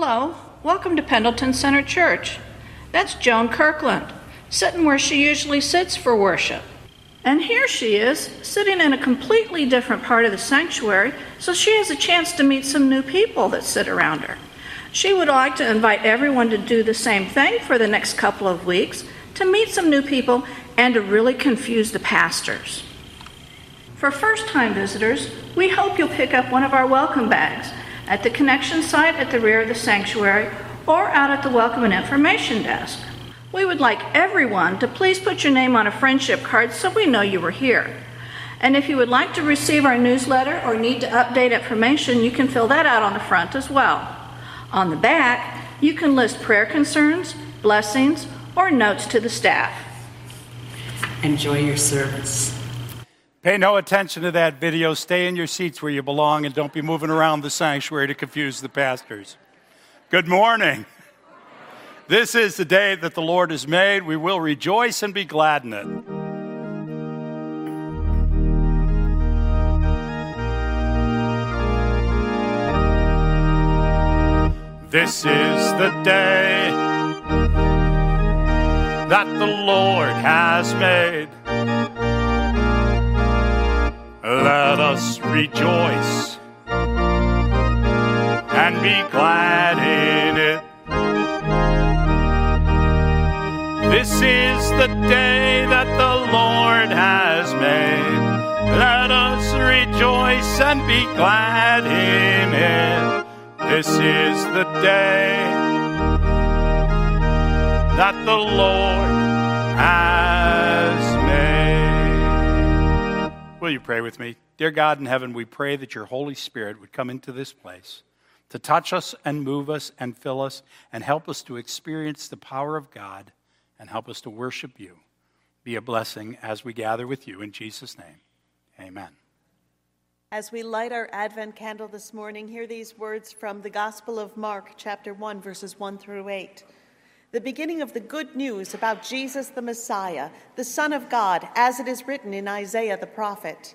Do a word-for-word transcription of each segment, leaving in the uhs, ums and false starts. Hello, welcome to Pendleton Center Church. That's Joan Kirkland, sitting where she usually sits for worship. And here she is, sitting in a completely different part of the sanctuary, so she has a chance to meet some new people that sit around her. She would like to invite everyone to do the same thing for the next couple of weeks, to meet some new people and to really confuse the pastors. For first-time visitors, we hope you'll pick up one of our welcome bags at the connection site at the rear of the sanctuary or out at the welcome and information desk. We would like everyone to please put your name on a friendship card so we know you were here. And if you would like to receive our newsletter or need to update information, you can fill that out on the front as well. On the back, you can list prayer concerns, blessings, or notes to the staff. Enjoy your service. Pay no attention to that video. Stay in your seats where you belong and don't be moving around the sanctuary to confuse the pastors. Good morning. This is the day that the Lord has made. We will rejoice and be glad in it. This is the day that the Lord has made. Let us rejoice and be glad in it. This is the day that the Lord has made. Let us rejoice and be glad in it. This is the day that the Lord has made. Will you pray with me? Dear God in heaven, we pray that your Holy Spirit would come into this place to touch us and move us and fill us and help us to experience the power of God and help us to worship you. Be a blessing as we gather with you in Jesus' name. Amen. As we light our Advent candle this morning, hear these words from the Gospel of Mark, chapter one, verses one through eight. The beginning of the good news about Jesus the Messiah, the Son of God, as it is written in Isaiah the prophet.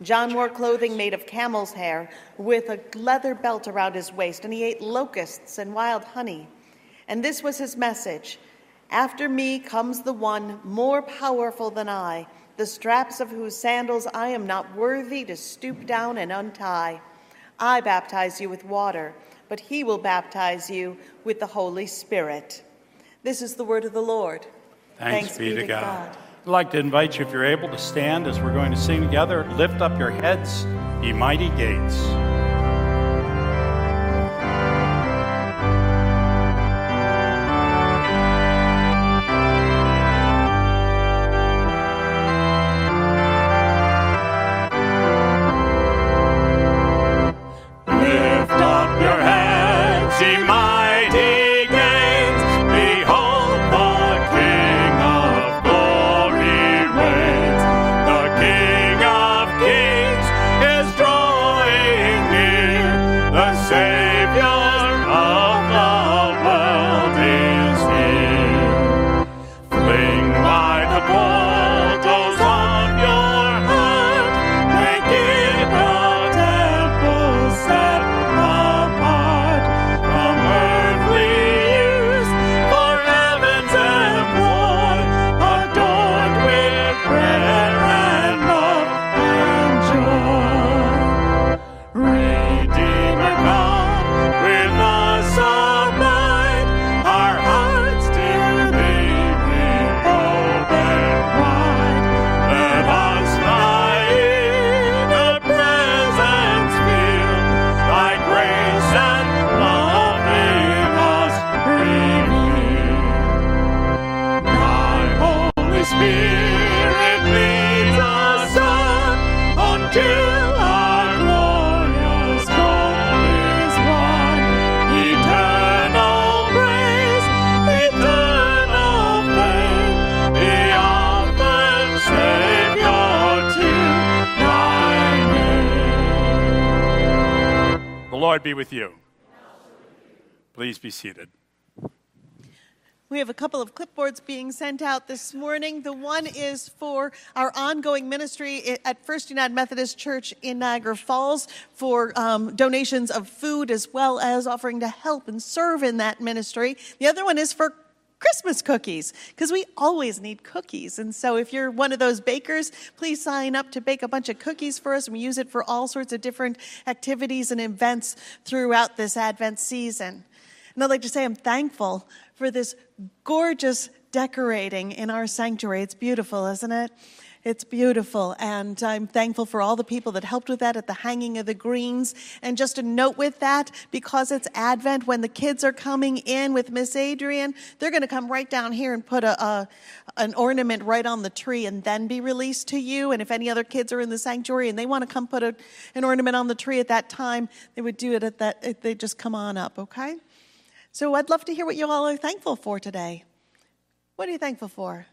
John wore clothing made of camel's hair with a leather belt around his waist, and he ate locusts and wild honey. And this was his message: After me comes the one more powerful than I, the straps of whose sandals I am not worthy to stoop down and untie. I baptize you with water, but he will baptize you with the Holy Spirit. This is the word of the Lord. Thanks, Thanks be, be to God. God. I'd like to invite you, if you're able, to stand as we're going to sing together. Lift up your heads, ye mighty gates. King of Kings is drawing Lord be with you. Please be seated. We have a couple of clipboards being sent out this morning. The one is for our ongoing ministry at First United Methodist Church in Niagara Falls for um, donations of food as well as offering to help and serve in that ministry. The other one is for Christmas cookies, because we always need cookies. And so if you're one of those bakers, please sign up to bake a bunch of cookies for us. And we use it for all sorts of different activities and events throughout this Advent season. And I'd like to say I'm thankful for this gorgeous decorating in our sanctuary. It's beautiful, isn't it? It's beautiful, and I'm thankful for all the people that helped with that at the hanging of the greens. And just a note with that, because it's Advent, when the kids are coming in with Miss Adrian, they're going to come right down here and put a, a an ornament right on the tree and then be released to you. And if any other kids are in the sanctuary and they want to come put a, an ornament on the tree at that time, they would do it at that. They just come on up, okay? So I'd love to hear what you all are thankful for today. What are you thankful for?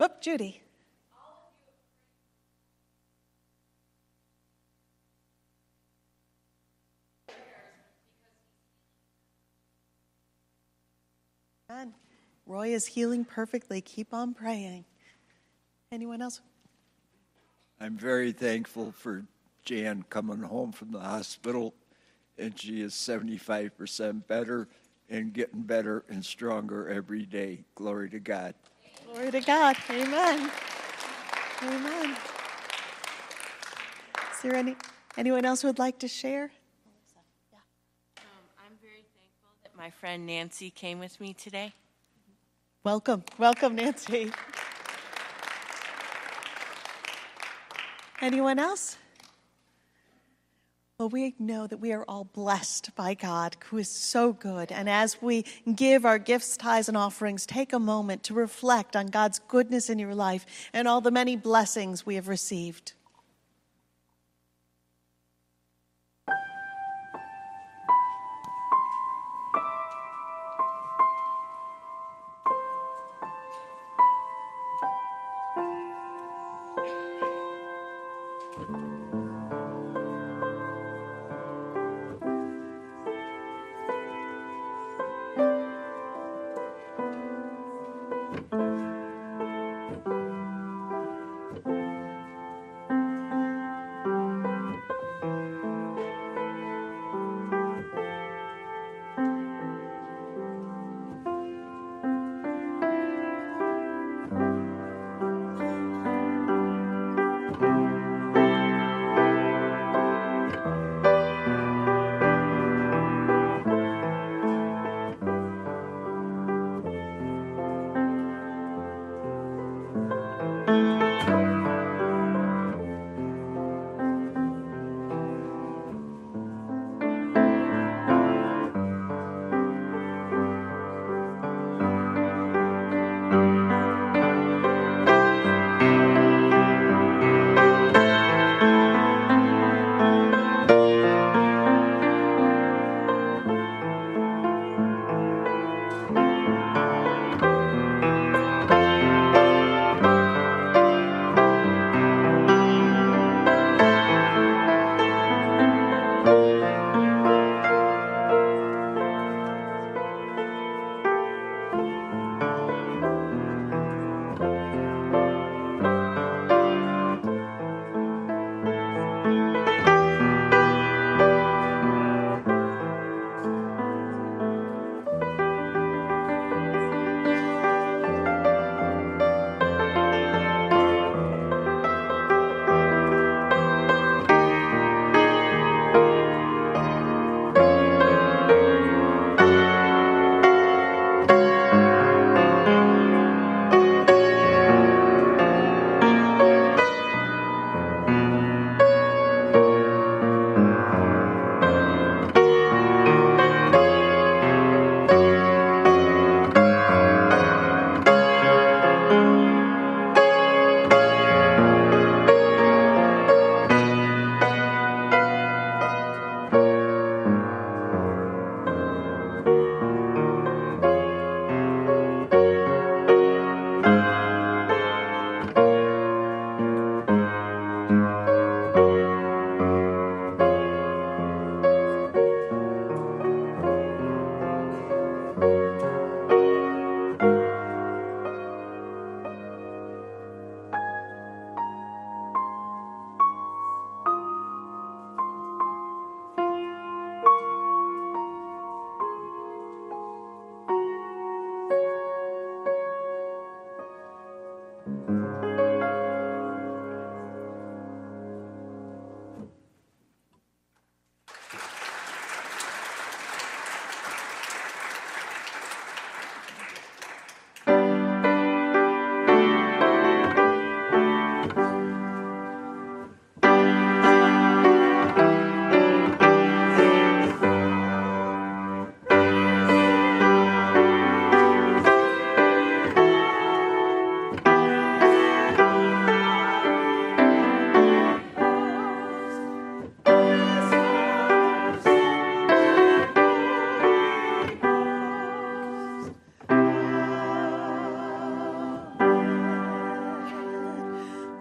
Whoop, Judy. And Roy is healing perfectly. Keep on praying. Anyone else? I'm very thankful for Jan coming home from the hospital, and she is seventy-five percent better and getting better and stronger every day. Glory to God. Glory to God. Amen. Amen. Is there any anyone else who would like to share? Yeah. Um, I'm very thankful that my friend Nancy came with me today. Welcome. Welcome, Nancy. Anyone else? Well, we know that we are all blessed by God, who is so good. And as we give our gifts, tithes, and offerings, take a moment to reflect on God's goodness in your life and all the many blessings we have received.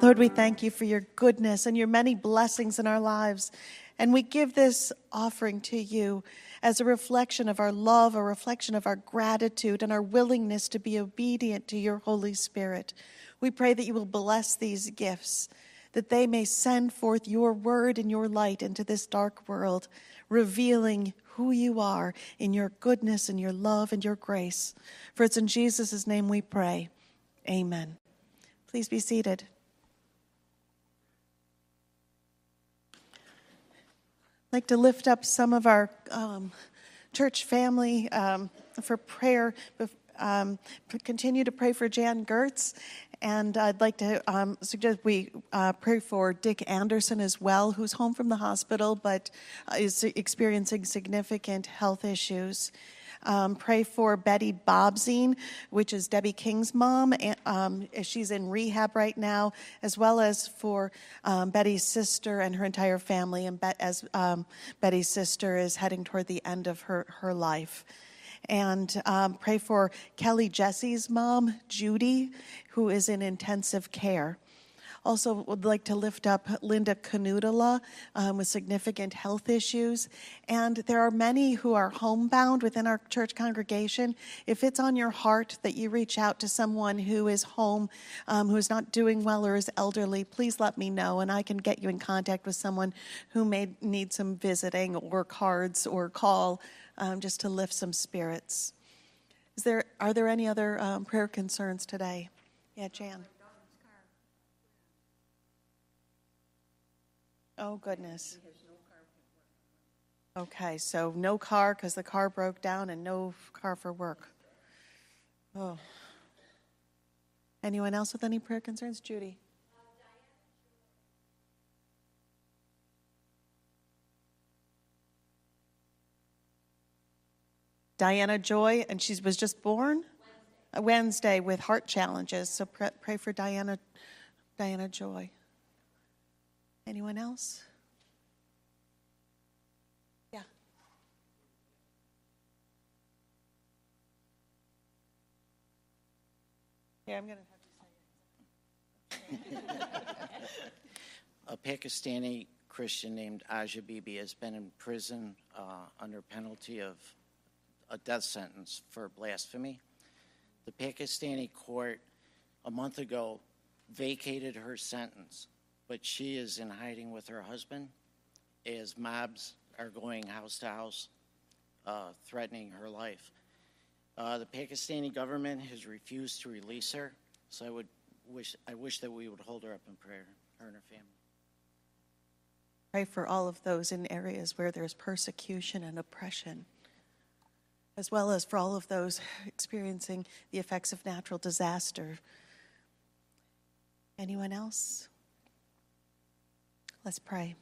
Lord, we thank you for your goodness and your many blessings in our lives. And we give this offering to you as a reflection of our love, a reflection of our gratitude, and our willingness to be obedient to your Holy Spirit. We pray that you will bless these gifts, that they may send forth your word and your light into this dark world, revealing who you are in your goodness and your love and your grace. For it's in Jesus' name we pray. Amen. Please be seated. I'd like to lift up some of our um, church family um, for prayer. Um, continue to pray for Jan Gertz, and I'd like to um, suggest we uh, pray for Dick Anderson as well, who's home from the hospital but is experiencing significant health issues. Um, pray for Betty Bobzine, which is Debbie King's mom. And, um, she's in rehab right now, as well as for um, Betty's sister and her entire family, and Bet- as um, Betty's sister is heading toward the end of her, her life. And um, pray for Kelly Jesse's mom, Judy, who is in intensive care. Also would like to lift up Linda Canudela um, with significant health issues. And there are many who are homebound within our church congregation. If it's on your heart that you reach out to someone who is home, um, who is not doing well or is elderly, please let me know, and I can get you in contact with someone who may need some visiting or cards or call um, just to lift some spirits. Is there? Are there any other um, prayer concerns today? Yeah, Jan. Oh, goodness. Okay, so no car because the car broke down, and no car for work. Oh. Anyone else with any prayer concerns? Judy. Diana Joy, and she was just born Wednesday, Wednesday with heart challenges. So pray, pray for Diana, Diana Joy. Anyone else? Yeah. Yeah, I'm going to have to say it. A Pakistani Christian named Aja Bibi has been in prison uh, under penalty of a death sentence for blasphemy. The Pakistani court a month ago vacated her sentence, but she is in hiding with her husband as mobs are going house to house, uh, threatening her life. Uh, the Pakistani government has refused to release her, so I would wish I wish that we would hold her up in prayer, her and her family. Pray for all of those in areas where there's persecution and oppression, as well as for all of those experiencing the effects of natural disaster. Anyone else? Let's pray.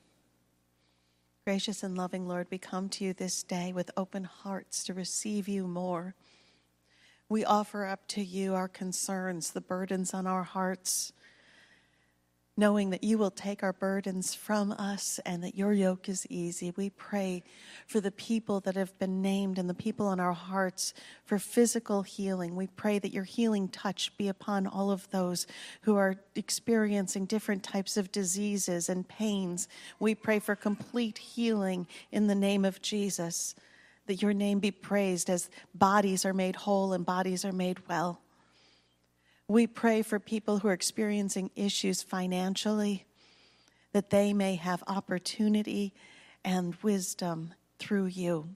Gracious and loving Lord, we come to you this day with open hearts to receive you more. We offer up to you our concerns, the burdens on our hearts, knowing that you will take our burdens from us and that your yoke is easy. We pray for the people that have been named and the people on our hearts for physical healing. We pray that your healing touch be upon all of those who are experiencing different types of diseases and pains. We pray for complete healing in the name of Jesus, that your name be praised as bodies are made whole and bodies are made well. We pray for people who are experiencing issues financially, that they may have opportunity and wisdom through you.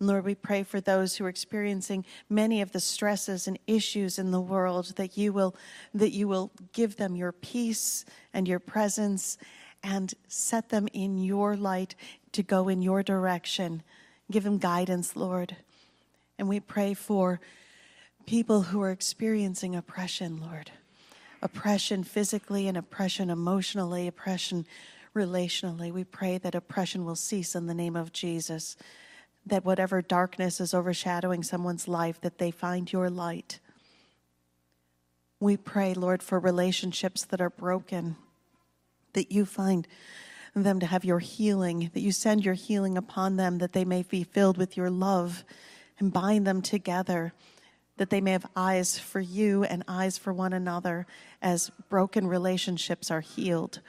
And Lord, we pray for those who are experiencing many of the stresses and issues in the world, that you will, that you will give them your peace and your presence and set them in your light to go in your direction. Give them guidance, Lord. And we pray for people who are experiencing oppression, Lord. Oppression physically and oppression emotionally, oppression relationally. We pray that oppression will cease in the name of Jesus, that whatever darkness is overshadowing someone's life, that they find your light. We pray, Lord, for relationships that are broken, that you find them to have your healing, that you send your healing upon them, that they may be filled with your love and bind them together that they may have eyes for you and eyes for one another as broken relationships are healed.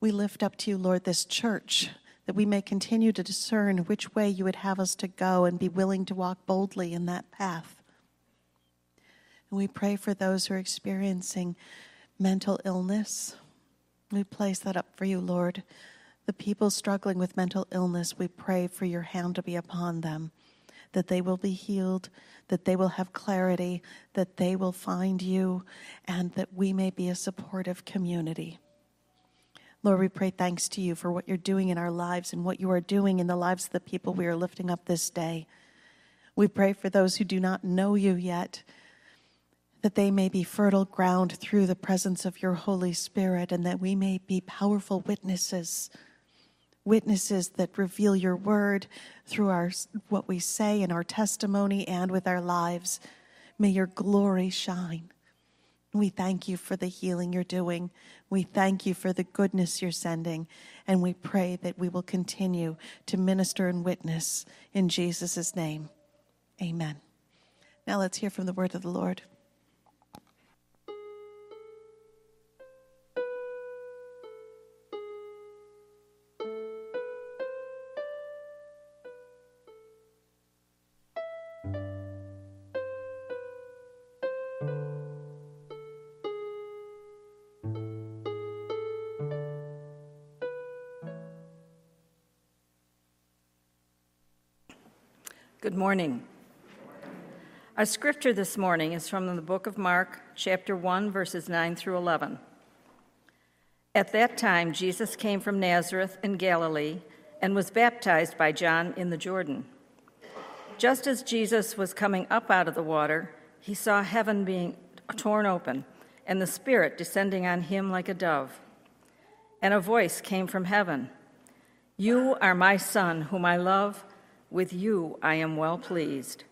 We lift up to you, Lord, this church, that we may continue to discern which way you would have us to go and be willing to walk boldly in that path. And we pray for those who are experiencing mental illness. We place that up for you, Lord. The people struggling with mental illness, we pray for your hand to be upon them, that they will be healed, that they will have clarity, that they will find you, and that we may be a supportive community. Lord, we pray thanks to you for what you're doing in our lives and what you are doing in the lives of the people we are lifting up this day. We pray for those who do not know you yet, that they may be fertile ground through the presence of your Holy Spirit, and that we may be powerful witnesses, witnesses that reveal your word through our what we say in our testimony and with our lives. May your glory shine. We thank you for the healing you're doing. We thank you for the goodness you're sending, and we pray that we will continue to minister and witness in Jesus' name. Amen. Now let's hear from the word of the Lord. Good morning. Our scripture this morning is from the book of Mark, chapter one, verses nine through eleven. At that time, Jesus came from Nazareth in Galilee and was baptized by John in the Jordan. Just as Jesus was coming up out of the water, he saw heaven being torn open and the Spirit descending on him like a dove. And a voice came from heaven, "You are my Son, whom I love. With you I am well pleased."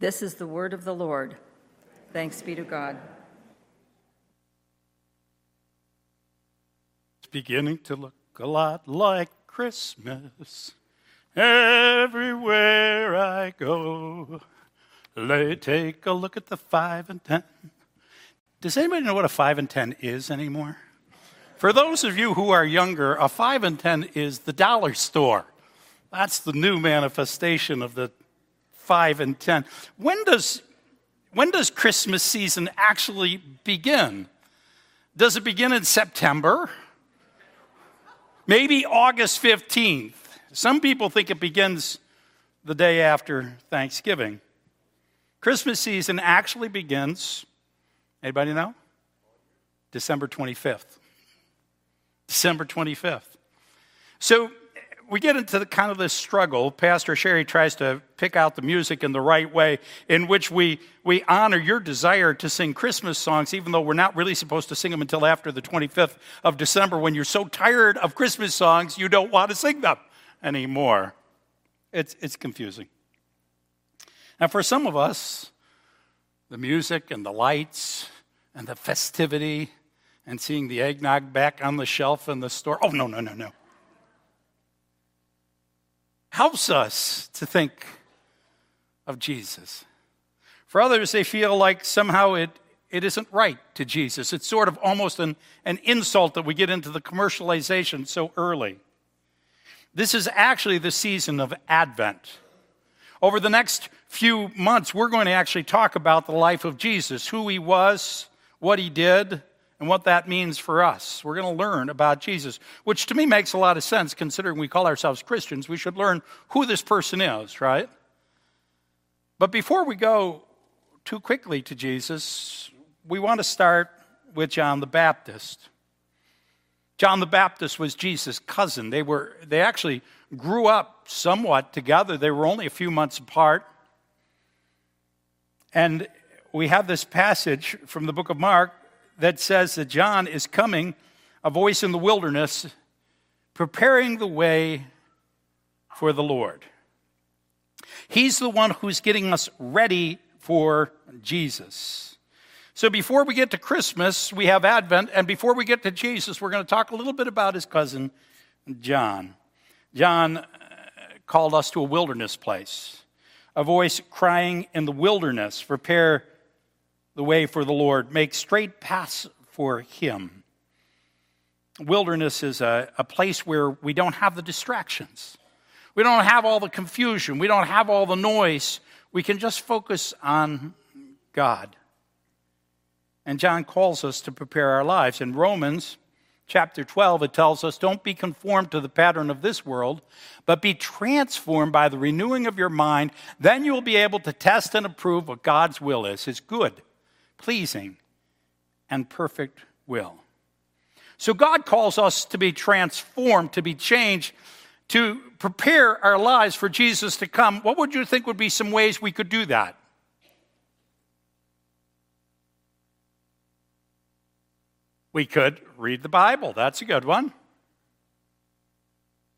This is the word of the Lord. Thanks be to God. It's beginning to look a lot like Christmas everywhere I go. Let take a look at the five and ten. Does anybody know what a five and ten is anymore? For those of you who are younger, a five and ten is the dollar store. That's the new manifestation of the five and ten. When does when does Christmas season actually begin? Does it begin in September? Maybe August fifteenth. Some people think it begins the day after Thanksgiving. Christmas season actually begins, anybody know? December twenty-fifth. December twenty-fifth. So we get into the, kind of this struggle. Pastor Sherry tries to pick out the music in the right way in which we, we honor your desire to sing Christmas songs, even though we're not really supposed to sing them until after the twenty-fifth of December, when you're so tired of Christmas songs, you don't want to sing them anymore. It's, it's confusing. Now, for some of us, the music and the lights and the festivity and seeing the eggnog back on the shelf in the store, oh, no, no, no, no. helps us to think of Jesus. For others, they feel like somehow it, it isn't right to Jesus. It's sort of almost an, an insult that we get into the commercialization so early. This is actually the season of Advent. Over the next few months, we're going to actually talk about the life of Jesus, who he was, what he did, and what that means for us. We're going to learn about Jesus, which to me makes a lot of sense considering we call ourselves Christians. We should learn who this person is, right? But before we go too quickly to Jesus, we want to start with John the Baptist. John the Baptist was Jesus' cousin. They were they actually grew up somewhat together. They were only a few months apart. And we have this passage from the book of Mark that says that John is coming, a voice in the wilderness, preparing the way for the Lord. He's the one who's getting us ready for Jesus. So before we get to Christmas, we have Advent, and before we get to Jesus, we're going to talk a little bit about his cousin, John. John called us to a wilderness place, a voice crying in the wilderness, prepare the way for the Lord, make straight paths for him. Wilderness is a, a place where we don't have the distractions. We don't have all the confusion. We don't have all the noise. We can just focus on God. And John calls us to prepare our lives. In Romans chapter twelve, it tells us, don't be conformed to the pattern of this world, but be transformed by the renewing of your mind. Then you will be able to test and approve what God's will is, his good, pleasing, and perfect will. So God calls us to be transformed, to be changed, to prepare our lives for Jesus to come. What would you think would be some ways we could do that? We could read the Bible. That's a good one.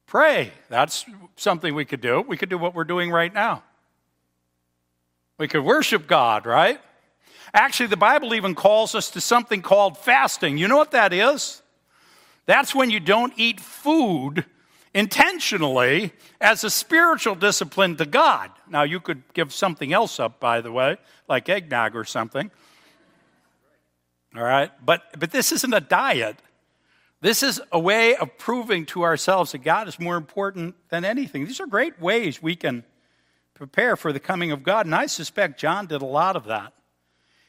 Pray. That's something we could do. We could do what we're doing right now. We could worship God, right? Actually, the Bible even calls us to something called fasting. You know what that is? That's when you don't eat food intentionally as a spiritual discipline to God. Now, you could give something else up, by the way, like eggnog or something. All right, but but this isn't a diet. This is a way of proving to ourselves that God is more important than anything. These are great ways we can prepare for the coming of God, and I suspect John did a lot of that.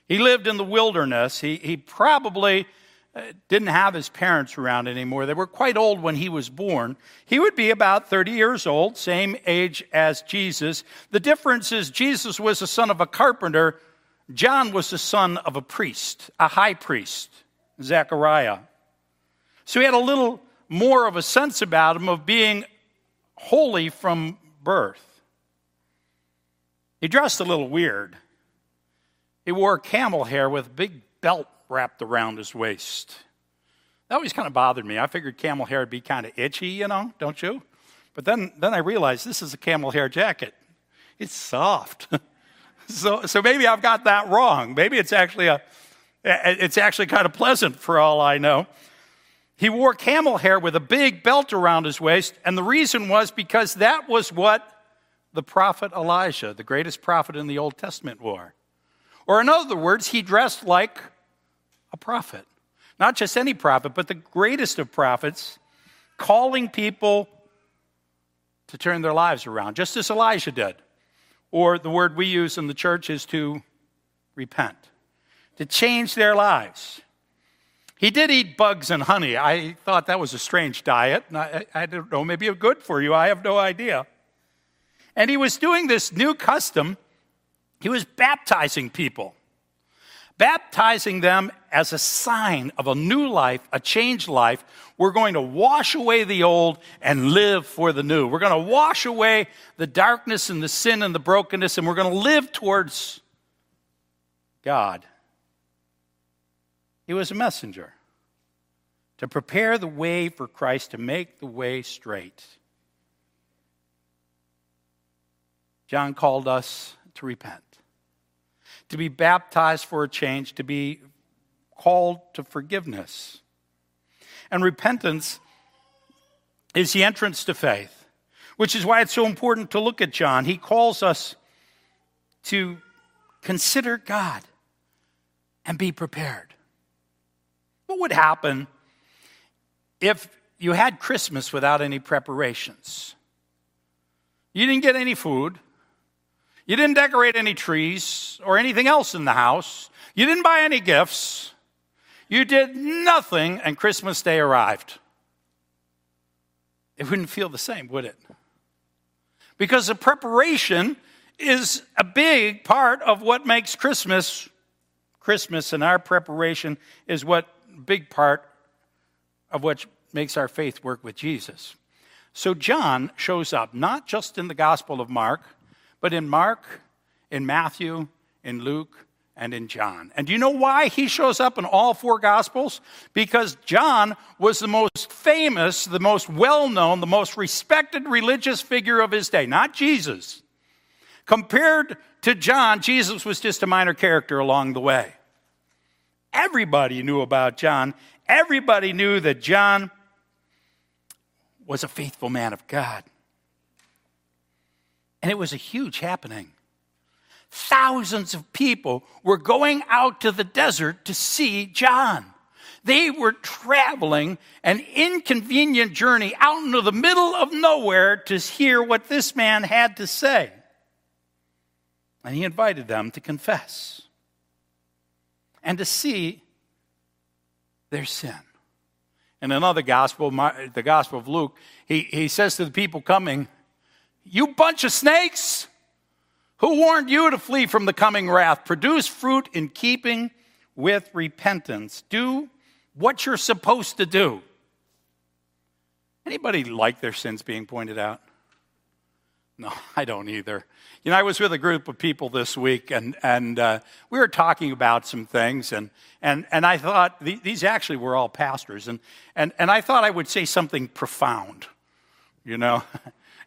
He lived in the wilderness. He, he probably didn't have his parents around anymore. They were quite old when he was born. He would be about thirty years old, same age as Jesus. The difference is Jesus was the son of a carpenter. John was the son of a priest, a high priest, Zechariah. So he had a little more of a sense about him of being holy from birth. He dressed a little weird. He wore camel hair with a big belt wrapped around his waist. That always kind of bothered me. I figured camel hair would be kind of itchy, you know, don't you? But then, then I realized this is a camel hair jacket. It's soft. So, so maybe I've got that wrong. Maybe it's actually a, it's actually kind of pleasant for all I know. He wore camel hair with a big belt around his waist, and the reason was because that was what the prophet Elijah, the greatest prophet in the Old Testament, wore. Or in other words, he dressed like a prophet. Not just any prophet, but the greatest of prophets, calling people to turn their lives around, just as Elijah did. Or the word we use in the church is to repent, to change their lives. He did eat bugs and honey. I thought that was a strange diet. And I, I don't know, maybe it's good for you. I have no idea. And he was doing this new custom. He was baptizing people, baptizing them as a sign of a new life, a changed life. We're going to wash away the old and live for the new. We're going to wash away the darkness and the sin and the brokenness, and we're going to live towards God. He was a messenger to prepare the way for Christ, to make the way straight. John called us to repent, to be baptized for a change, to be called to forgiveness. And repentance is the entrance to faith, which is why it's so important to look at John. He calls us to consider God and be prepared. What would happen if you had Christmas without any preparations? You didn't get any food. You didn't decorate any trees or anything else in the house. You didn't buy any gifts. You did nothing, and Christmas Day arrived. It wouldn't feel the same, would it? Because the preparation is a big part of what makes Christmas Christmas, and our preparation is what big part of what makes our faith work with Jesus. So John shows up not just in the Gospel of Mark, but in Mark, in Matthew, in Luke, and in John. And do you know why he shows up in all four Gospels? Because John was the most famous, the most well-known, the most respected religious figure of his day, not Jesus. Compared to John, Jesus was just a minor character along the way. Everybody knew about John. Everybody knew that John was a faithful man of God. And it was a huge happening. thousands of people were going out to the desert to see John. They were traveling an inconvenient journey out into the middle of nowhere to hear what this man had to say. And he invited them to confess and to see their sin. In another gospel, the Gospel of Luke, he, he says to the people coming, "You bunch of snakes! Who warned you to flee from the coming wrath? Produce fruit in keeping with repentance. Do what you're supposed to do." Anybody like their sins being pointed out? No, I don't either. You know, I was with a group of people this week, and and uh, we were talking about some things, and and and I thought these actually were all pastors, and and and I thought I would say something profound, you know,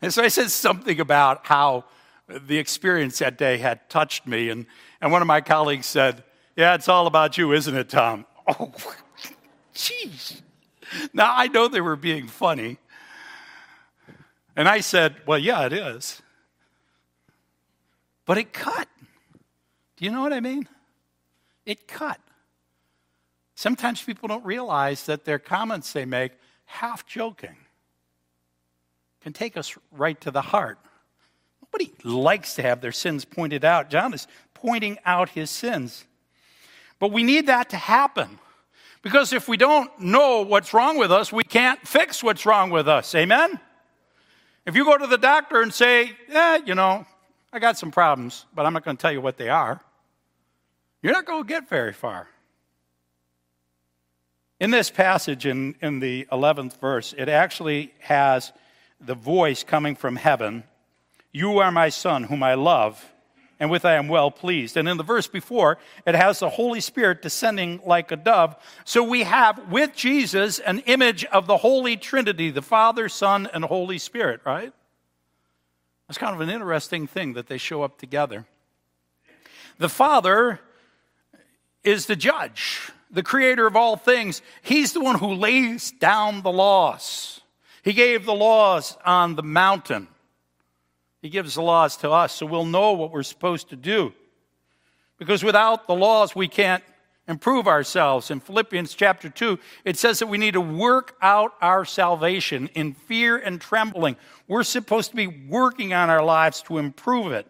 and so I said something about how the experience that day had touched me, and, and one of my colleagues said, "Yeah, it's all about you, isn't it, Tom?" Oh, jeez. Now, I know they were being funny. And I said, "Well, yeah, it is." But it cut. Do you know what I mean? It cut. Sometimes people don't realize that their comments they make, half joking, can take us right to the heart. Nobody likes to have their sins pointed out. John is pointing out his sins. But we need that to happen, because if we don't know what's wrong with us, we can't fix what's wrong with us. Amen? If you go to the doctor and say, eh, you know, "I got some problems, but I'm not going to tell you what they are," you're not going to get very far. In this passage, in, in the eleventh verse, it actually has the voice coming from heaven, "You are my son, whom I love, and with I am well pleased." And in the verse before, it has the Holy Spirit descending like a dove. So we have, with Jesus, an image of the Holy Trinity, the Father, Son, and Holy Spirit, right? That's kind of an interesting thing that they show up together. The Father is the judge, the creator of all things. He's the one who lays down the laws. He gave the laws on the mountain. He gives the laws to us, so we'll know what we're supposed to do. Because without the laws, we can't improve ourselves. In Philippians chapter two, it says that we need to work out our salvation in fear and trembling. We're supposed to be working on our lives to improve it.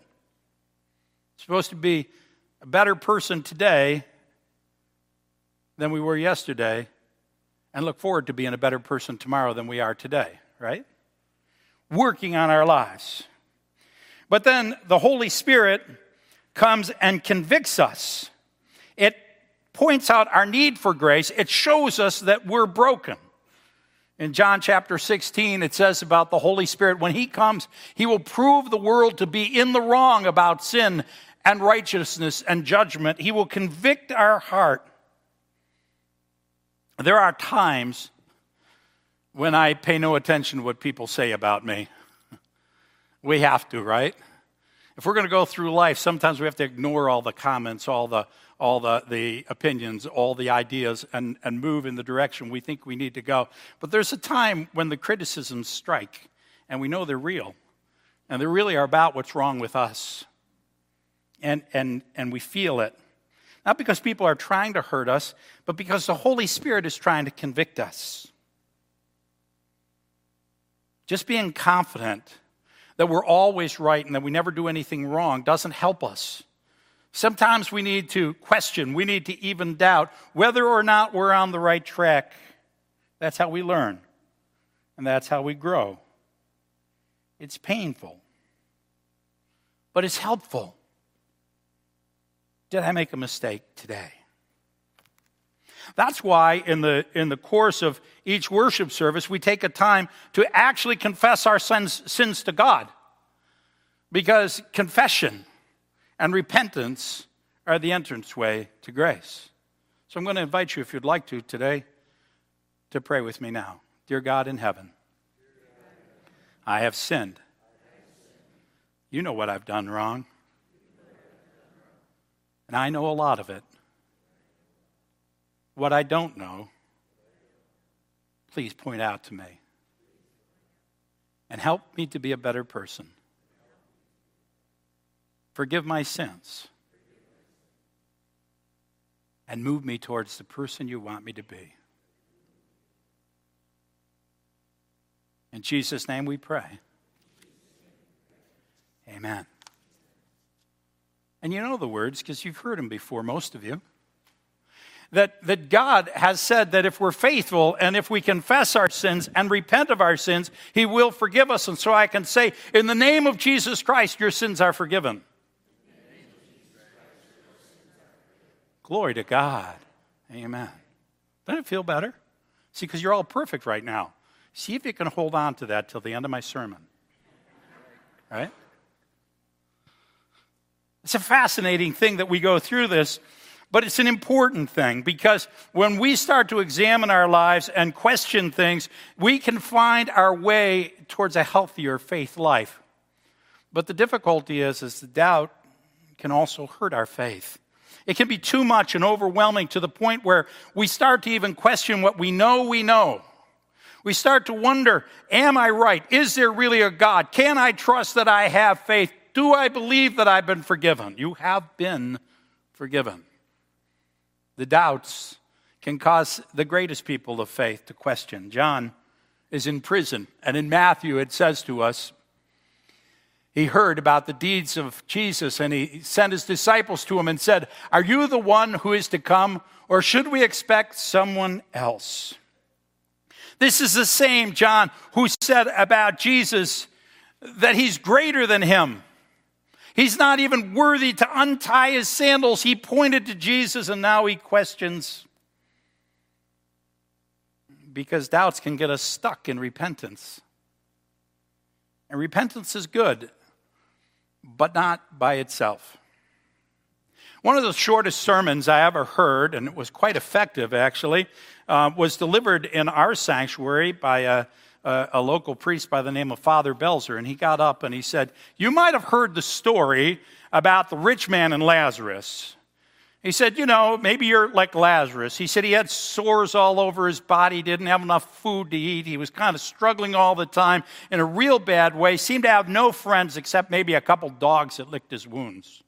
We're supposed to be a better person today than we were yesterday, and look forward to being a better person tomorrow than we are today, right? Working on our lives. But then the Holy Spirit comes and convicts us. It points out our need for grace. It shows us that we're broken. In John chapter sixteen, it says about the Holy Spirit, when he comes, he will prove the world to be in the wrong about sin and righteousness and judgment. He will convict our heart. There are times when I pay no attention to what people say about me. We have to, right? If we're going to go through life, sometimes we have to ignore all the comments, all the all the, the opinions, all the ideas, and, and move in the direction we think we need to go. But there's a time when the criticisms strike, and we know they're real, and they really are about what's wrong with us, and and and we feel it. Not because people are trying to hurt us, but because the Holy Spirit is trying to convict us. Just being confident that we're always right and that we never do anything wrong doesn't help us. Sometimes we need to question, we need to even doubt whether or not we're on the right track. That's how we learn, and that's how we grow. It's painful, but it's helpful. Did I make a mistake today? That's why in the in the course of each worship service, we take a time to actually confess our sins, sins to God. Because confession and repentance are the entranceway to grace. So I'm going to invite you, if you'd like to today, to pray with me now. Dear God in heaven, I have sinned. You know what I've done wrong. And I know a lot of it. What I don't know, please point out to me. And help me to be a better person. Forgive my sins. And move me towards the person you want me to be. In Jesus' name we pray. Amen. And you know the words because you've heard them before, most of you. That, that God has said that if we're faithful and if we confess our sins and repent of our sins, he will forgive us. And so I can say, in the name of Jesus Christ, your sins are forgiven. Glory to God. Amen. Doesn't it feel better? See, because you're all perfect right now. See if you can hold on to that till the end of my sermon. Right? It's a fascinating thing that we go through this, but it's an important thing because when we start to examine our lives and question things, we can find our way towards a healthier faith life. But the difficulty is, is the doubt can also hurt our faith. It can be too much and overwhelming to the point where we start to even question what we know we know. We start to wonder, am I right? Is there really a God? Can I trust that I have faith? Do I believe that I've been forgiven? You have been forgiven. The doubts can cause the greatest people of faith to question. John is in prison, and in Matthew it says to us, he heard about the deeds of Jesus, and he sent his disciples to him and said, are you the one who is to come, or should we expect someone else? This is the same John who said about Jesus that he's greater than him. He's not even worthy to untie his sandals. He pointed to Jesus, and now he questions. Because doubts can get us stuck in repentance. And repentance is good, but not by itself. One of the shortest sermons I ever heard, and it was quite effective actually, uh, was delivered in our sanctuary by a, a, a local priest by the name of Father Belzer. And he got up and he said, you might have heard the story about the rich man and Lazarus. He said, you know, maybe you're like Lazarus. He said he had sores all over his body, didn't have enough food to eat. He was kind of struggling all the time in a real bad way. Seemed to have no friends except maybe a couple dogs that licked his wounds.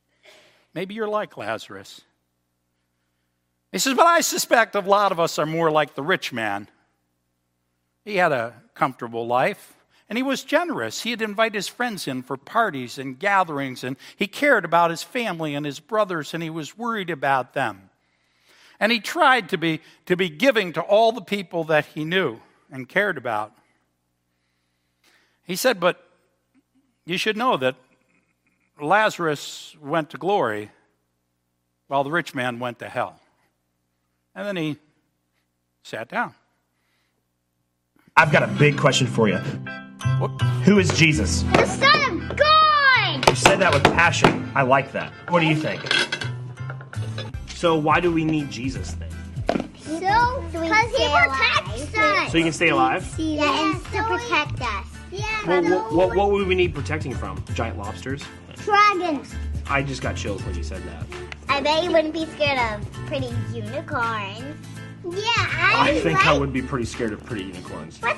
Maybe you're like Lazarus. He says, but I suspect a lot of us are more like the rich man. He had a comfortable life. And he was generous. He'd invite his friends in for parties and gatherings, and he cared about his family and his brothers, and he was worried about them. And he tried to be, to be giving to all the people that he knew and cared about. He said, but you should know that Lazarus went to glory while the rich man went to hell. And then he sat down. I've got a big question for you. Whoop. Who is Jesus? The Son of God! You said that with passion. I like that. What do you think? So why do we need Jesus then? So, because he protects us. So you can stay alive? Yeah, and to protect us. Yeah. Well, what, what, what would we need protecting from? Giant lobsters? Dragons. I just got chills when you said that. I bet you wouldn't be scared of pretty unicorns. Yeah, I, I think like... I would be pretty scared of pretty unicorns. What?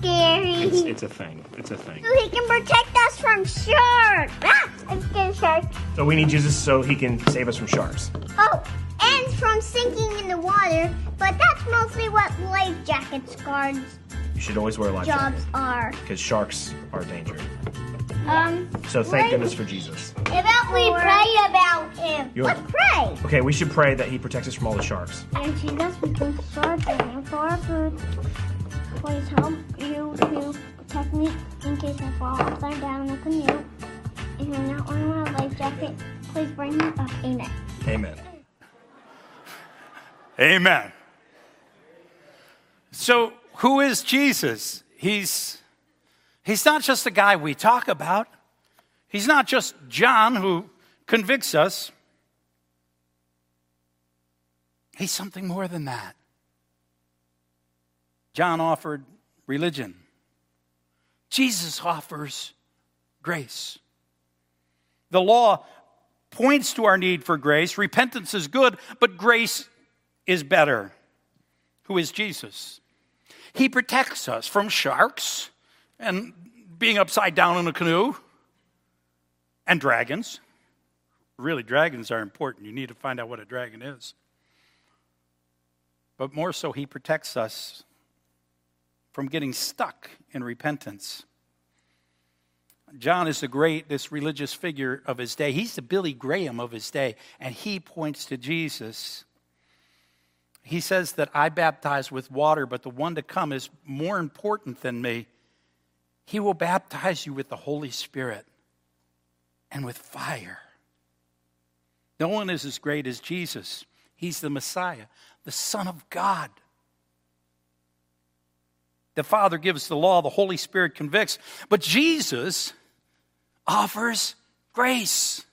Scary. It's, it's a thing. It's a thing. So he can protect us from sharks. Ah, I'm scared of sharks. So we need Jesus so he can save us from sharks. Oh, and from sinking in the water, but that's mostly what life jackets guards. You should always wear a life jobs jacket. Jobs are. Because sharks are a danger. Um. So thank right, goodness for Jesus. About we pray about him. You're, Let's pray. Okay, we should pray that he protects us from all the sharks. And Jesus, we can sharks and sharks. Please help you to protect me in case I fall upside down in a canoe. If you're not wearing my life jacket, please bring me up. Amen. Amen. Amen. So who is Jesus? He's he's not just the guy we talk about. He's not just John who convicts us. He's something more than that. John offered religion. Jesus offers grace. The law points to our need for grace. Repentance is good, but grace is better. Who is Jesus? He protects us from sharks and being upside down in a canoe. and dragons. Really, dragons are important. You need to find out what a dragon is. But more so, he protects us from getting stuck in repentance. John is the great, this religious figure of his day. He's the Billy Graham of his day, and he points to Jesus. He says that I baptize with water, but the one to come is more important than me. He will baptize you with the Holy Spirit and with fire. No one is as great as Jesus. He's the Messiah, the Son of God. The Father gives the law, the Holy Spirit convicts, but Jesus offers grace.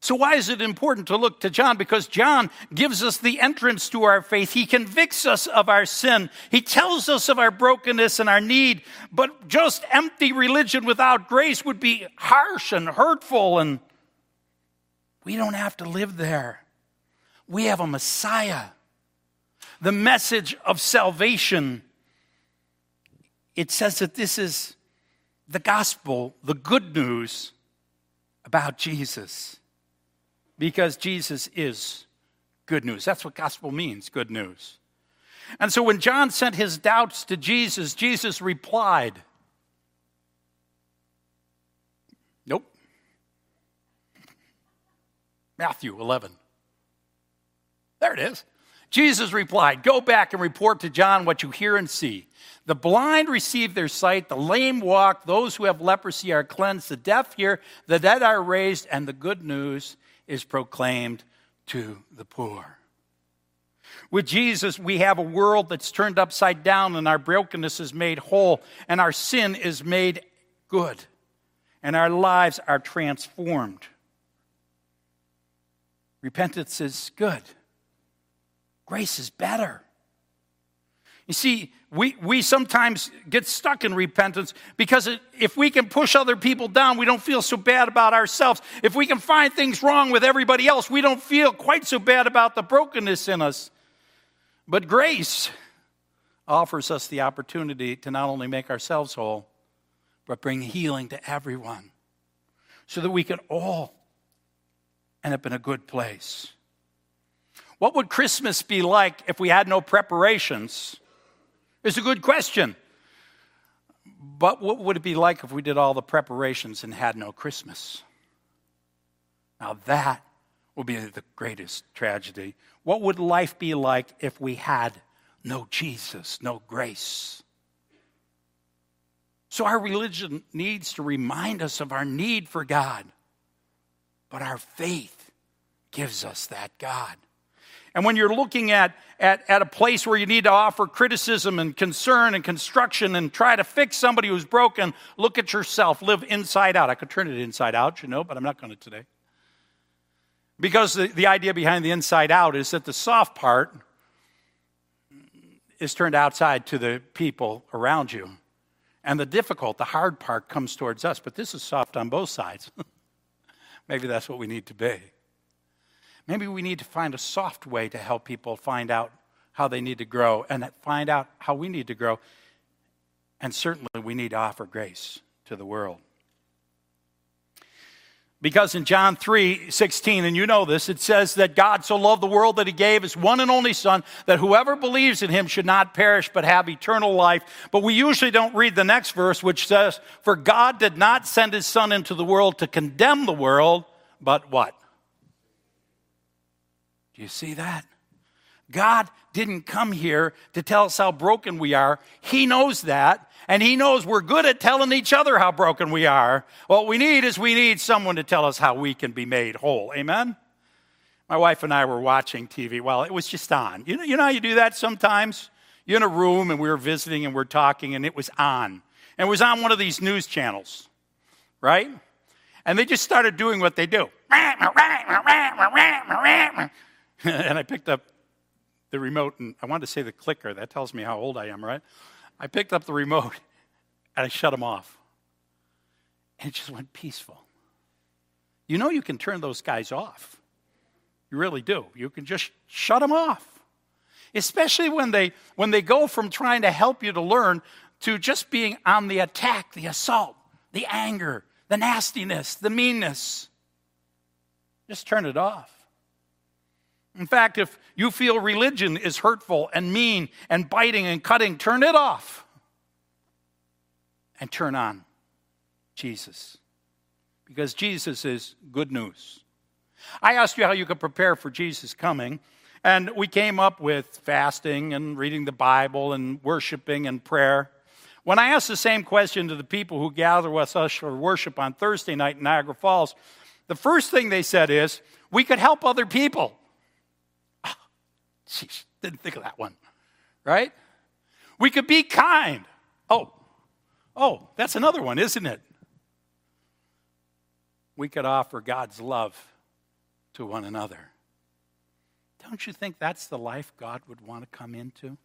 So why is it important to look to John? Because John gives us the entrance to our faith. He convicts us of our sin. He tells us of our brokenness and our need. But just empty religion without grace would be harsh and hurtful, and we don't have to live there. We have a Messiah. The message of salvation, it says that this is the gospel, the good news about Jesus, because Jesus is good news. That's what gospel means, good news. And so when John sent his doubts to Jesus, Jesus replied, nope. Matthew eleven. There it is. Jesus replied, go back and report to John what you hear and see. The blind receive their sight, the lame walk, those who have leprosy are cleansed, the deaf hear, the dead are raised, and the good news is proclaimed to the poor. With Jesus, we have a world that's turned upside down, and our brokenness is made whole, and our sin is made good, and our lives are transformed. Repentance is good. Grace is better. You see, we, we sometimes get stuck in repentance because if we can push other people down, we don't feel so bad about ourselves. If we can find things wrong with everybody else, we don't feel quite so bad about the brokenness in us. But grace offers us the opportunity to not only make ourselves whole, but bring healing to everyone so that we can all end up in a good place. What would Christmas be like if we had no preparations? It's a good question. But what would it be like if we did all the preparations and had no Christmas? Now that would be the greatest tragedy. What would life be like if we had no Jesus, no grace? So our religion needs to remind us of our need for God. But our faith gives us that God. And when you're looking at, at, at a place where you need to offer criticism and concern and construction and try to fix somebody who's broken, look at yourself, live inside out. I could turn it inside out, you know, but I'm not going to today. Because the, the idea behind the inside out is that the soft part is turned outside to the people around you. And the difficult, the hard part comes towards us. But this is soft on both sides. Maybe that's what we need to be. Maybe we need to find a soft way to help people find out how they need to grow and find out how we need to grow. And certainly we need to offer grace to the world. Because in John three sixteen, and you know this, it says that God so loved the world that he gave his one and only Son, that whoever believes in him should not perish but have eternal life. But we usually don't read the next verse, which says, for God did not send his Son into the world to condemn the world, but what? Do you see that? God didn't come here to tell us how broken we are. He knows that, and he knows we're good at telling each other how broken we are. What we need is we need someone to tell us how we can be made whole. Amen? My wife and I were watching T V. Well, it was just on. You know, you know how you do that sometimes? You're in a room, and we were visiting, and we're talking, and it was on. And it was on one of these news channels, right? And they just started doing what they do. And I picked up the remote, and I wanted to say the clicker. That tells me how old I am, right? I picked up the remote, and I shut them off. And it just went peaceful. You know you can turn those guys off. You really do. You can just shut them off. Especially when they when they go from trying to help you to learn to just being on the attack, the assault, the anger, the nastiness, the meanness. Just turn it off. In fact, if you feel religion is hurtful and mean and biting and cutting, turn it off and turn on Jesus, because Jesus is good news. I asked you how you could prepare for Jesus' coming, and we came up with fasting and reading the Bible and worshiping and prayer. When I asked the same question to the people who gather with us for worship on Thursday night in Niagara Falls, the first thing they said is, we could help other people. Sheesh, didn't think of that one, right? We could be kind. Oh, oh, that's another one, isn't it? We could offer God's love to one another. Don't you think that's the life God would want to come into?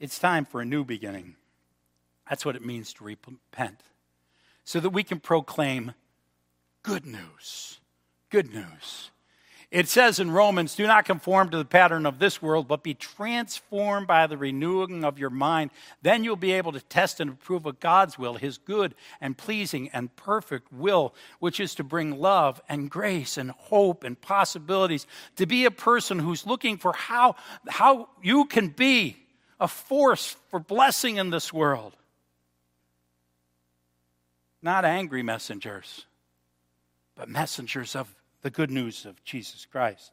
It's time for a new beginning. That's what it means to repent, so that we can proclaim good news, good news. It says in Romans, do not conform to the pattern of this world, but be transformed by the renewing of your mind. Then you'll be able to test and approve of God's will, his good and pleasing and perfect will, which is to bring love and grace and hope and possibilities, to be a person who's looking for how, how you can be a force for blessing in this world. Not angry messengers, but messengers of the good news of Jesus Christ.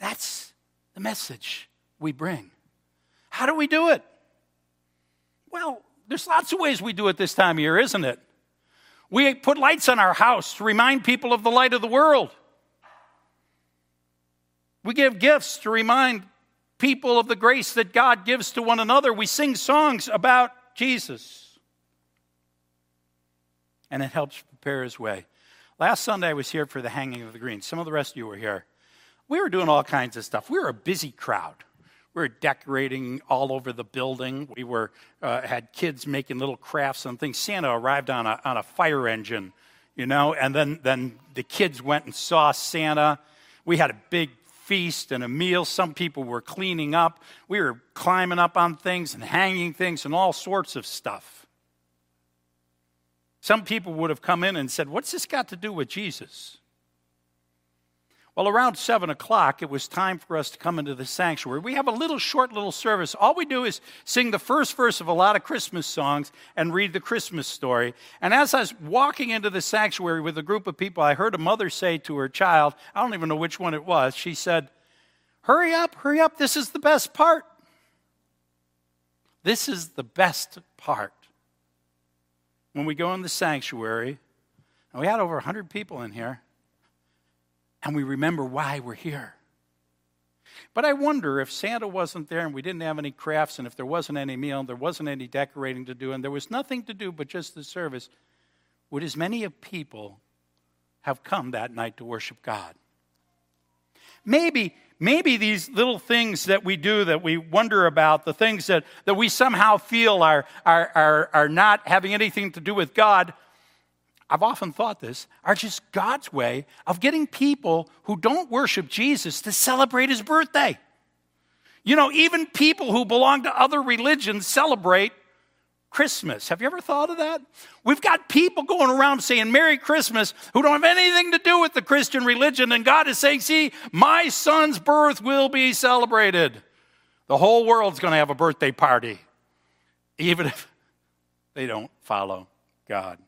That's the message we bring. How do we do it? Well, there's lots of ways we do it this time of year, isn't it? We put lights on our house to remind people of the light of the world. We give gifts to remind people of the grace that God gives to one another. We sing songs about Jesus. And it helps prepare his way. Last Sunday, I was here for the hanging of the greens. Some of the rest of you were here. We were doing all kinds of stuff. We were a busy crowd. We were decorating all over the building. We were uh, had kids making little crafts and things. Santa arrived on a on a fire engine, you know, and then, then the kids went and saw Santa. We had a big feast and a meal. Some people were cleaning up. We were climbing up on things and hanging things and all sorts of stuff. Some people would have come in and said, what's this got to do with Jesus? Well, around seven o'clock, it was time for us to come into the sanctuary. We have a little short little service. All we do is sing the first verse of a lot of Christmas songs and read the Christmas story. And as I was walking into the sanctuary with a group of people, I heard a mother say to her child, I don't even know which one it was, she said, hurry up, hurry up, this is the best part. This is the best part. When we go in the sanctuary, and we had over one hundred people in here, and we remember why we're here. But I wonder if Santa wasn't there and we didn't have any crafts and if there wasn't any meal and there wasn't any decorating to do and there was nothing to do but just the service, would as many of people have come that night to worship God? Maybe, maybe these little things that we do that we wonder about, the things that, that we somehow feel are, are, are, are not having anything to do with God, I've often thought this, are just God's way of getting people who don't worship Jesus to celebrate his birthday. You know, even people who belong to other religions celebrate Christmas. Have you ever thought of that? We've got people going around saying Merry Christmas who don't have anything to do with the Christian religion, and God is saying, see, my son's birth will be celebrated. The whole world's going to have a birthday party, even if they don't follow God.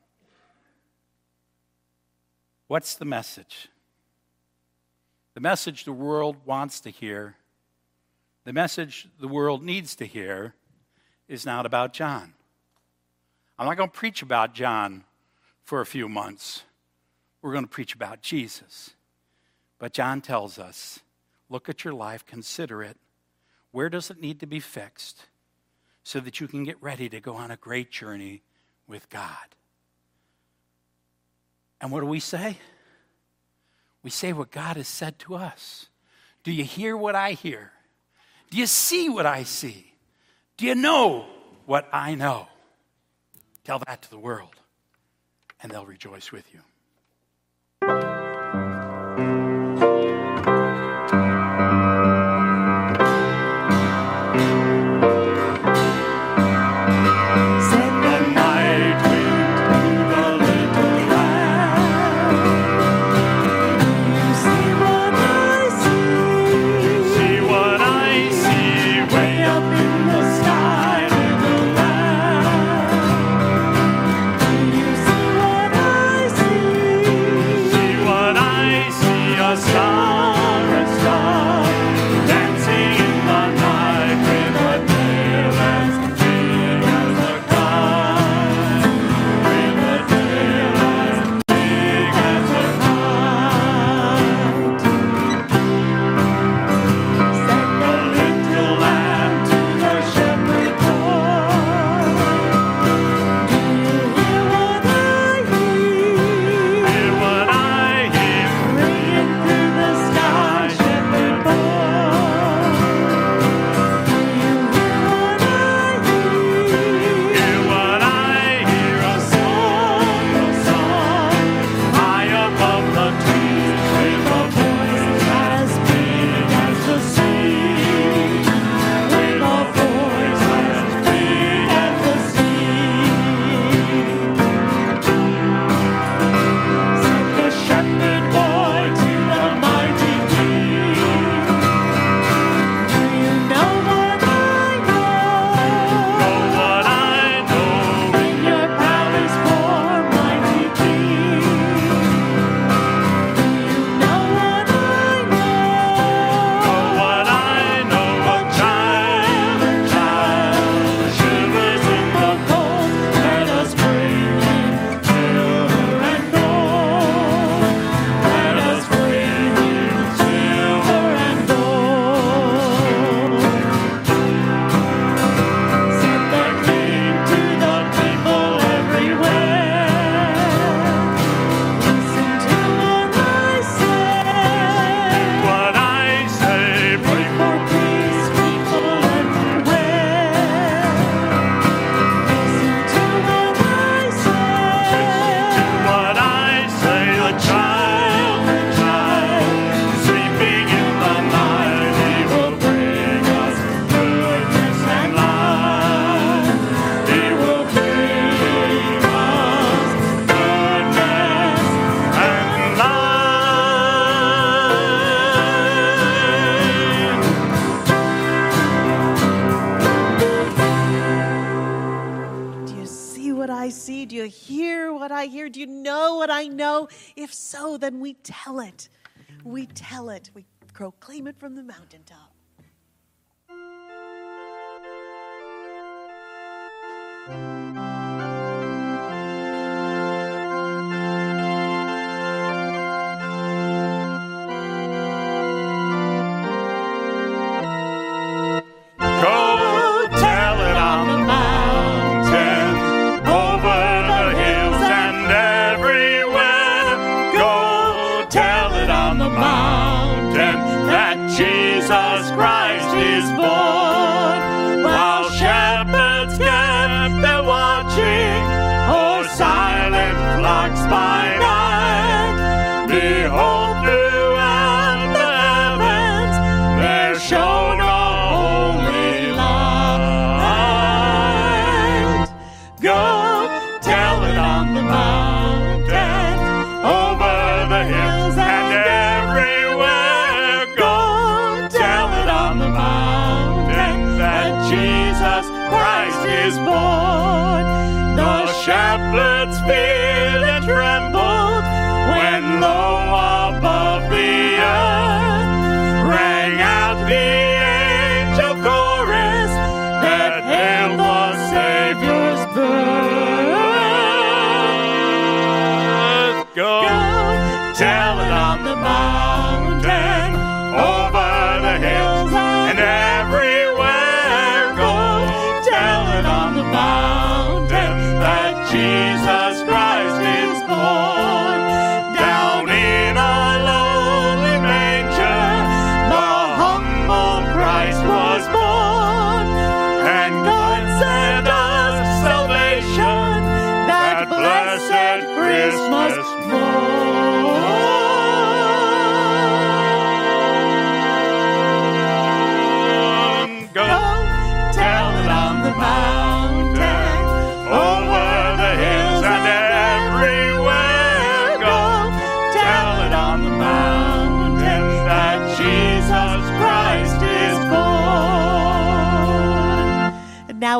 What's the message? The message the world wants to hear, the message the world needs to hear, is not about John. I'm not going to preach about John for a few months. We're going to preach about Jesus. But John tells us, look at your life, consider it. Where does it need to be fixed so that you can get ready to go on a great journey with God? And what do we say? We say what God has said to us. Do you hear what I hear? Do you see what I see? Do you know what I know? Tell that to the world, and they'll rejoice with you. Send the night I hear? Do you know what I know? If so, then we tell it. We tell it. We proclaim it from the mountaintop.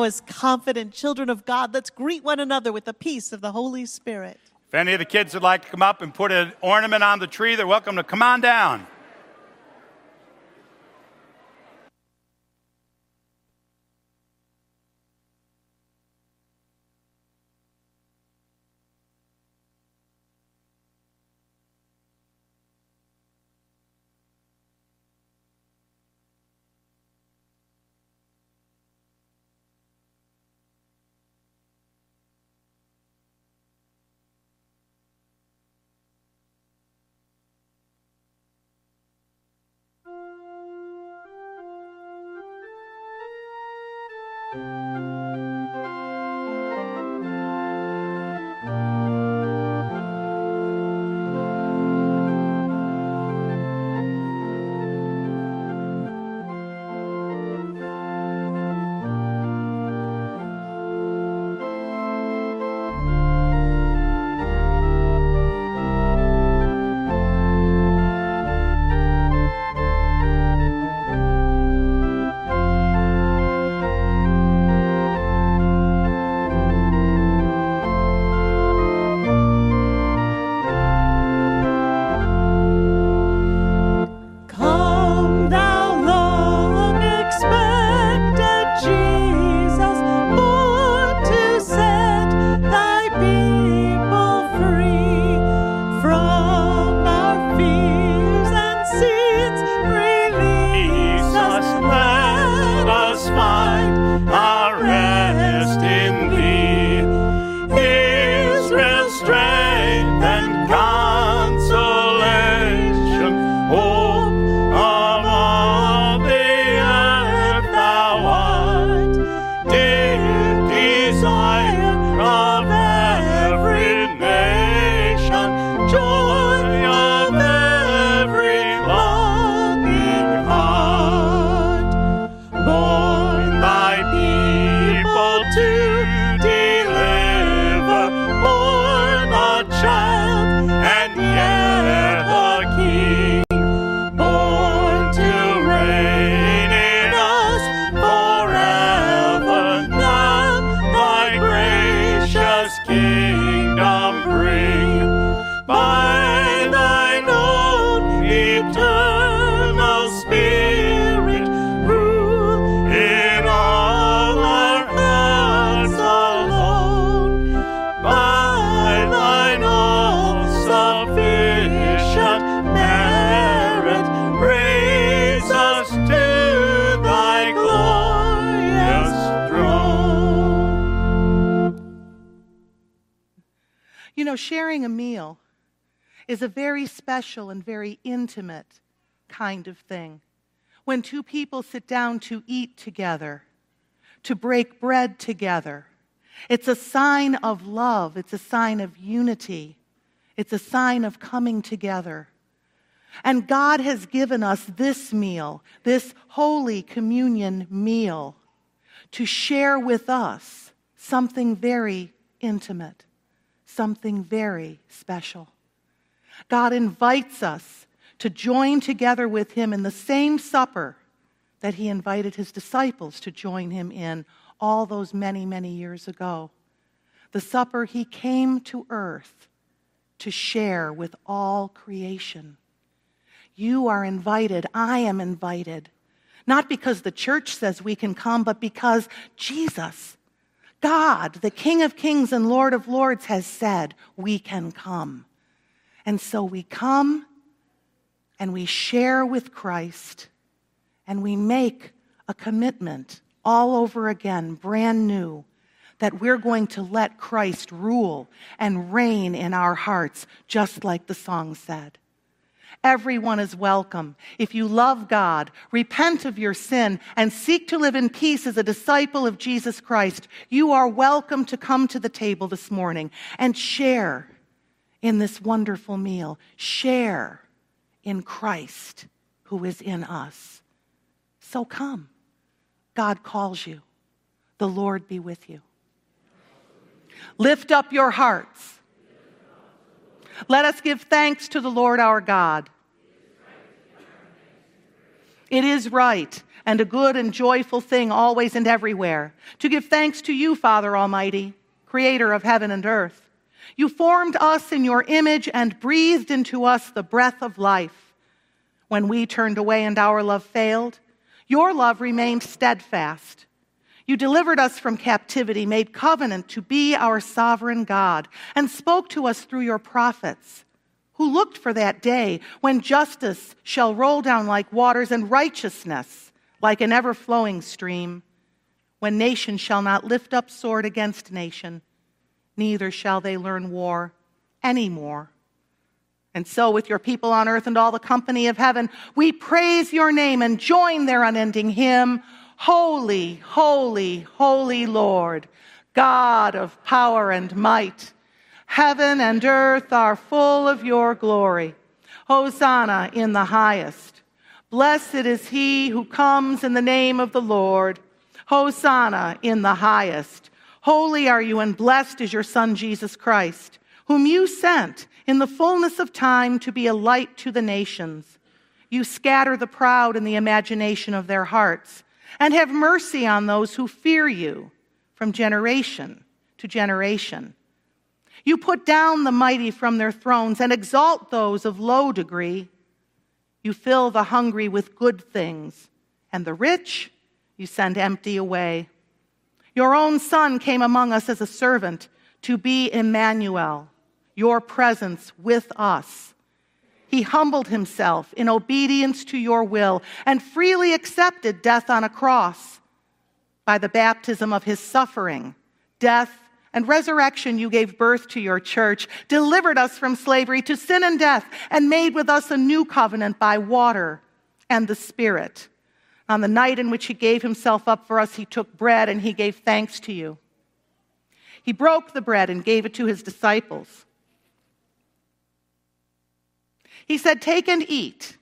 As confident children of God, let's greet one another with the peace of the Holy Spirit. If any of the kids would like to come up and put an ornament on the tree, they're welcome to come on down. know, sharing a meal is a very special and very intimate kind of thing. When two people sit down to eat together, to break bread together, it's a sign of love. It's a sign of unity. It's a sign of coming together. And God has given us this meal, this Holy Communion meal, to share with us something very intimate, something very special. God invites us to join together with him in the same supper that he invited his disciples to join him in all those many, many years ago. The supper he came to earth to share with all creation. You are invited, I am invited, not because the church says we can come, but because Jesus, God, the King of Kings and Lord of Lords, has said we can come. And so we come and we share with Christ and we make a commitment all over again, brand new, that we're going to let Christ rule and reign in our hearts, just like the song said. Everyone is welcome. If you love God, repent of your sin, and seek to live in peace as a disciple of Jesus Christ, you are welcome to come to the table this morning and share in this wonderful meal. Share in Christ who is in us. So come. God calls you. The Lord be with you. Lift up your hearts. Let us give thanks to the Lord our God. It is right and a good and joyful thing always and everywhere to give thanks to you, Father Almighty, creator of heaven and earth. You formed us in your image and breathed into us the breath of life. When we turned away and our love failed, your love remained steadfast. You delivered us from captivity, made covenant to be our sovereign God, and spoke to us through your prophets, who looked for that day when justice shall roll down like waters and righteousness like an ever-flowing stream, when nation shall not lift up sword against nation, neither shall they learn war anymore. And so with your people on earth and all the company of heaven, we praise your name and join their unending hymn, Holy, holy, holy Lord, God of power and might, heaven and earth are full of your glory. Hosanna in the highest. Blessed is he who comes in the name of the Lord. Hosanna in the highest. Holy are you and blessed is your Son, Jesus Christ, whom you sent in the fullness of time to be a light to the nations. You scatter the proud in the imagination of their hearts, and have mercy on those who fear you from generation to generation. You put down the mighty from their thrones and exalt those of low degree. You fill the hungry with good things, and the rich you send empty away. Your own Son came among us as a servant to be Emmanuel, your presence with us. He humbled himself in obedience to your will and freely accepted death on a cross. By the baptism of his suffering, death, and resurrection, you gave birth to your church, delivered us from slavery to sin and death, and made with us a new covenant by water and the Spirit. On the night in which he gave himself up for us, he took bread and he gave thanks to you. He broke the bread and gave it to his disciples. He said, take and eat.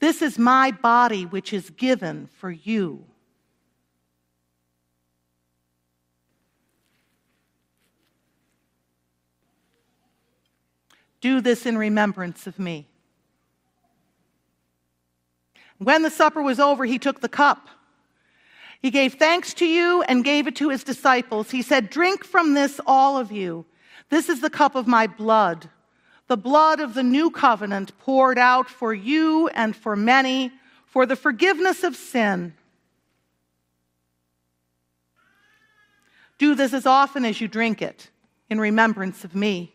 This is my body, which is given for you. Do this in remembrance of me. When the supper was over, he took the cup. He gave thanks to you and gave it to his disciples. He said, drink from this, all of you. This is the cup of my blood, the blood of the new covenant poured out for you and for many for the forgiveness of sin. Do this as often as you drink it in remembrance of me.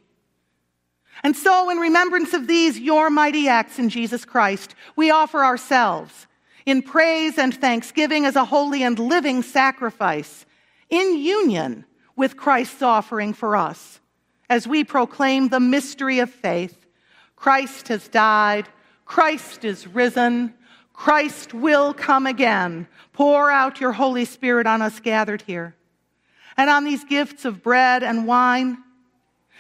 And so in remembrance of these, your mighty acts in Jesus Christ, we offer ourselves in praise and thanksgiving as a holy and living sacrifice in union with Christ's offering for us. as we proclaim the mystery of faith. Christ has died. Christ is risen. Christ will come again. Pour out your Holy Spirit on us gathered here. And on these gifts of bread and wine,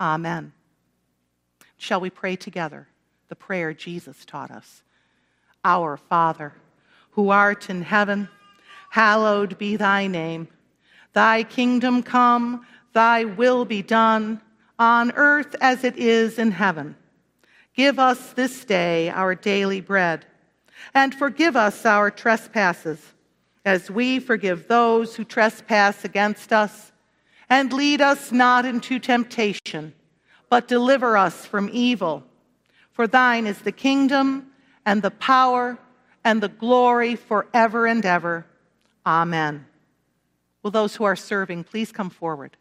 Amen. Shall we pray together the prayer Jesus taught us? Our Father, who art in heaven, hallowed be thy name. Thy kingdom come, thy will be done, on earth as it is in heaven. Give us this day our daily bread, and forgive us our trespasses, as we forgive those who trespass against us. And lead us not into temptation, but deliver us from evil. For thine is the kingdom, and the power, and the glory forever and ever. Amen. Will those who are serving please come forward?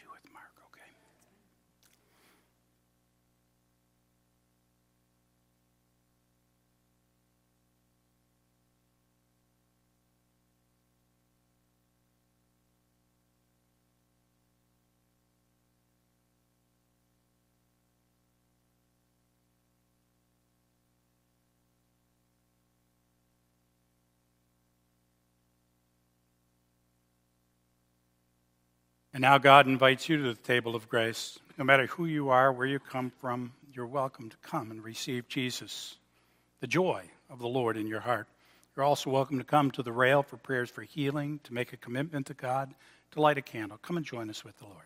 You with Mark, okay? And now God invites you to the table of grace. No matter who you are, where you come from, you're welcome to come and receive Jesus, the joy of the Lord in your heart. You're also welcome to come to the rail for prayers for healing, to make a commitment to God, to light a candle. Come and join us with the Lord.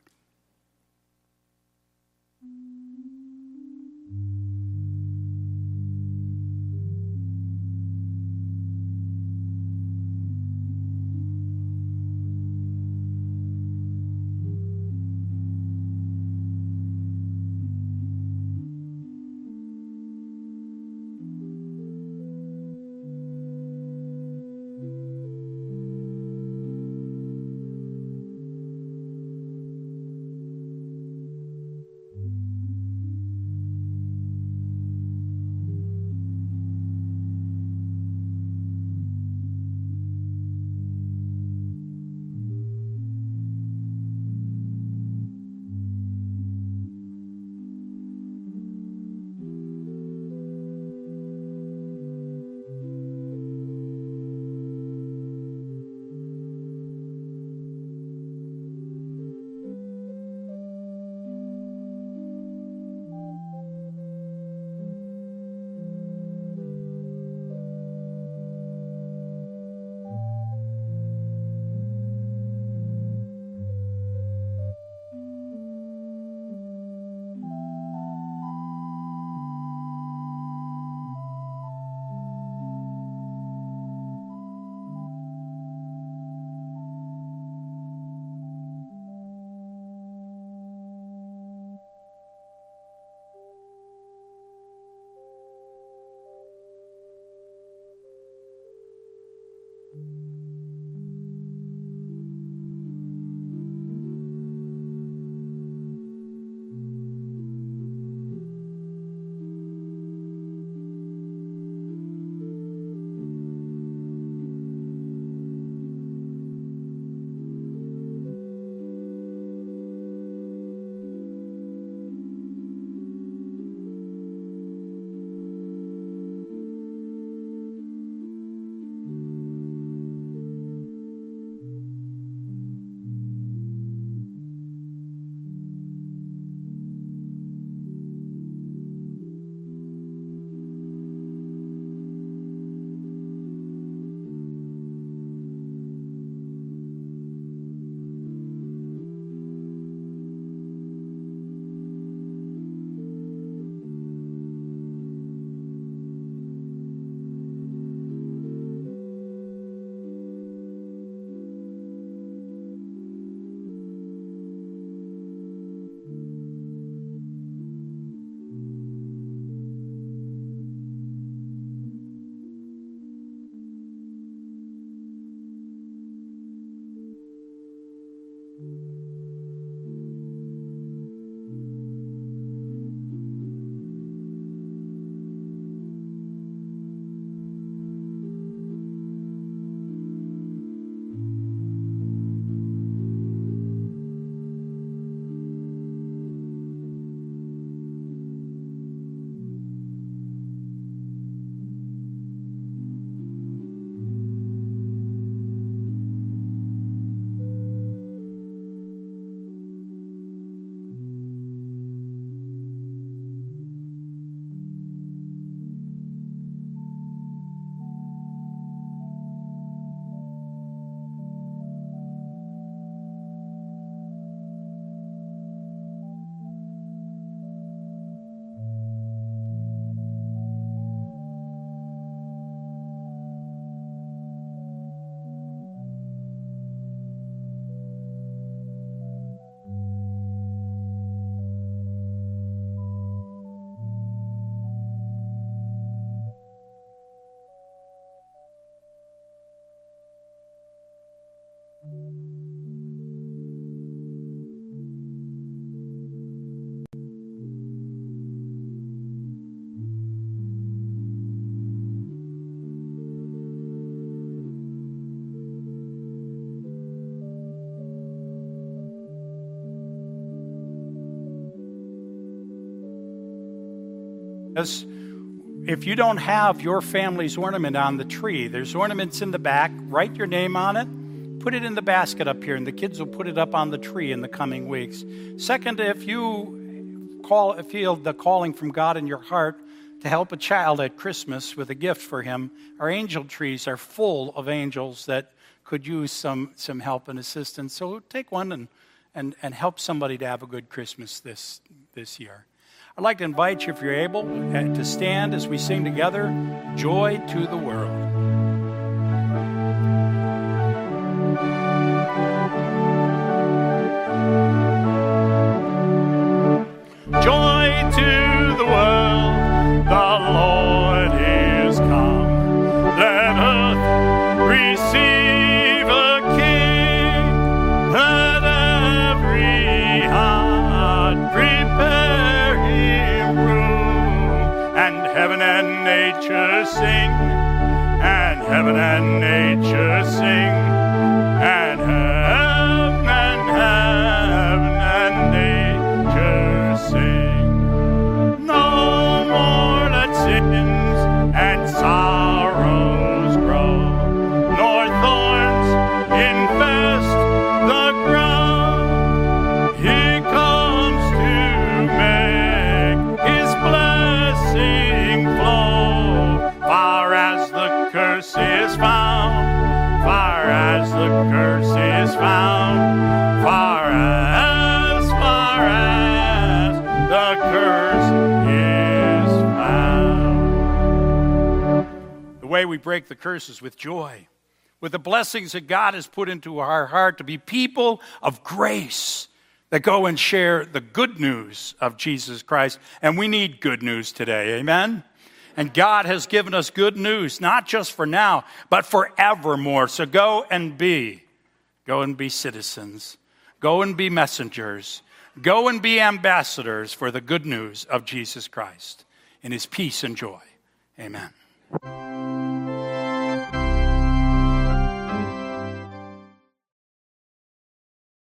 If you don't have your family's ornament on the tree, there's ornaments in the back. Write your name on it. Put it in the basket up here, and the kids will put it up on the tree in the coming weeks. Second, if you call, feel the calling from God in your heart to help a child at Christmas with a gift for him, our angel trees are full of angels that could use some some help and assistance. So take one and and, and help somebody to have a good Christmas this this year. I'd like to invite you, if you're able, to stand as we sing together, Joy to the World. Sing, and heaven and nature sing, and heaven and heaven and nature sing. No more let sins and sorrows grow, nor thorns infest the ground. He comes to make his blessing flow. Far as the curse is found, far as the curse is found, far as, far as the curse is found. The way we break the curse is with joy, with the blessings that God has put into our heart to be people of grace that go and share the good news of Jesus Christ. And we need good news today, amen? And God has given us good news, not just for now, but forevermore. So go and be. Go and be citizens. Go and be messengers. Go and be ambassadors for the good news of Jesus Christ in his peace and joy. Amen.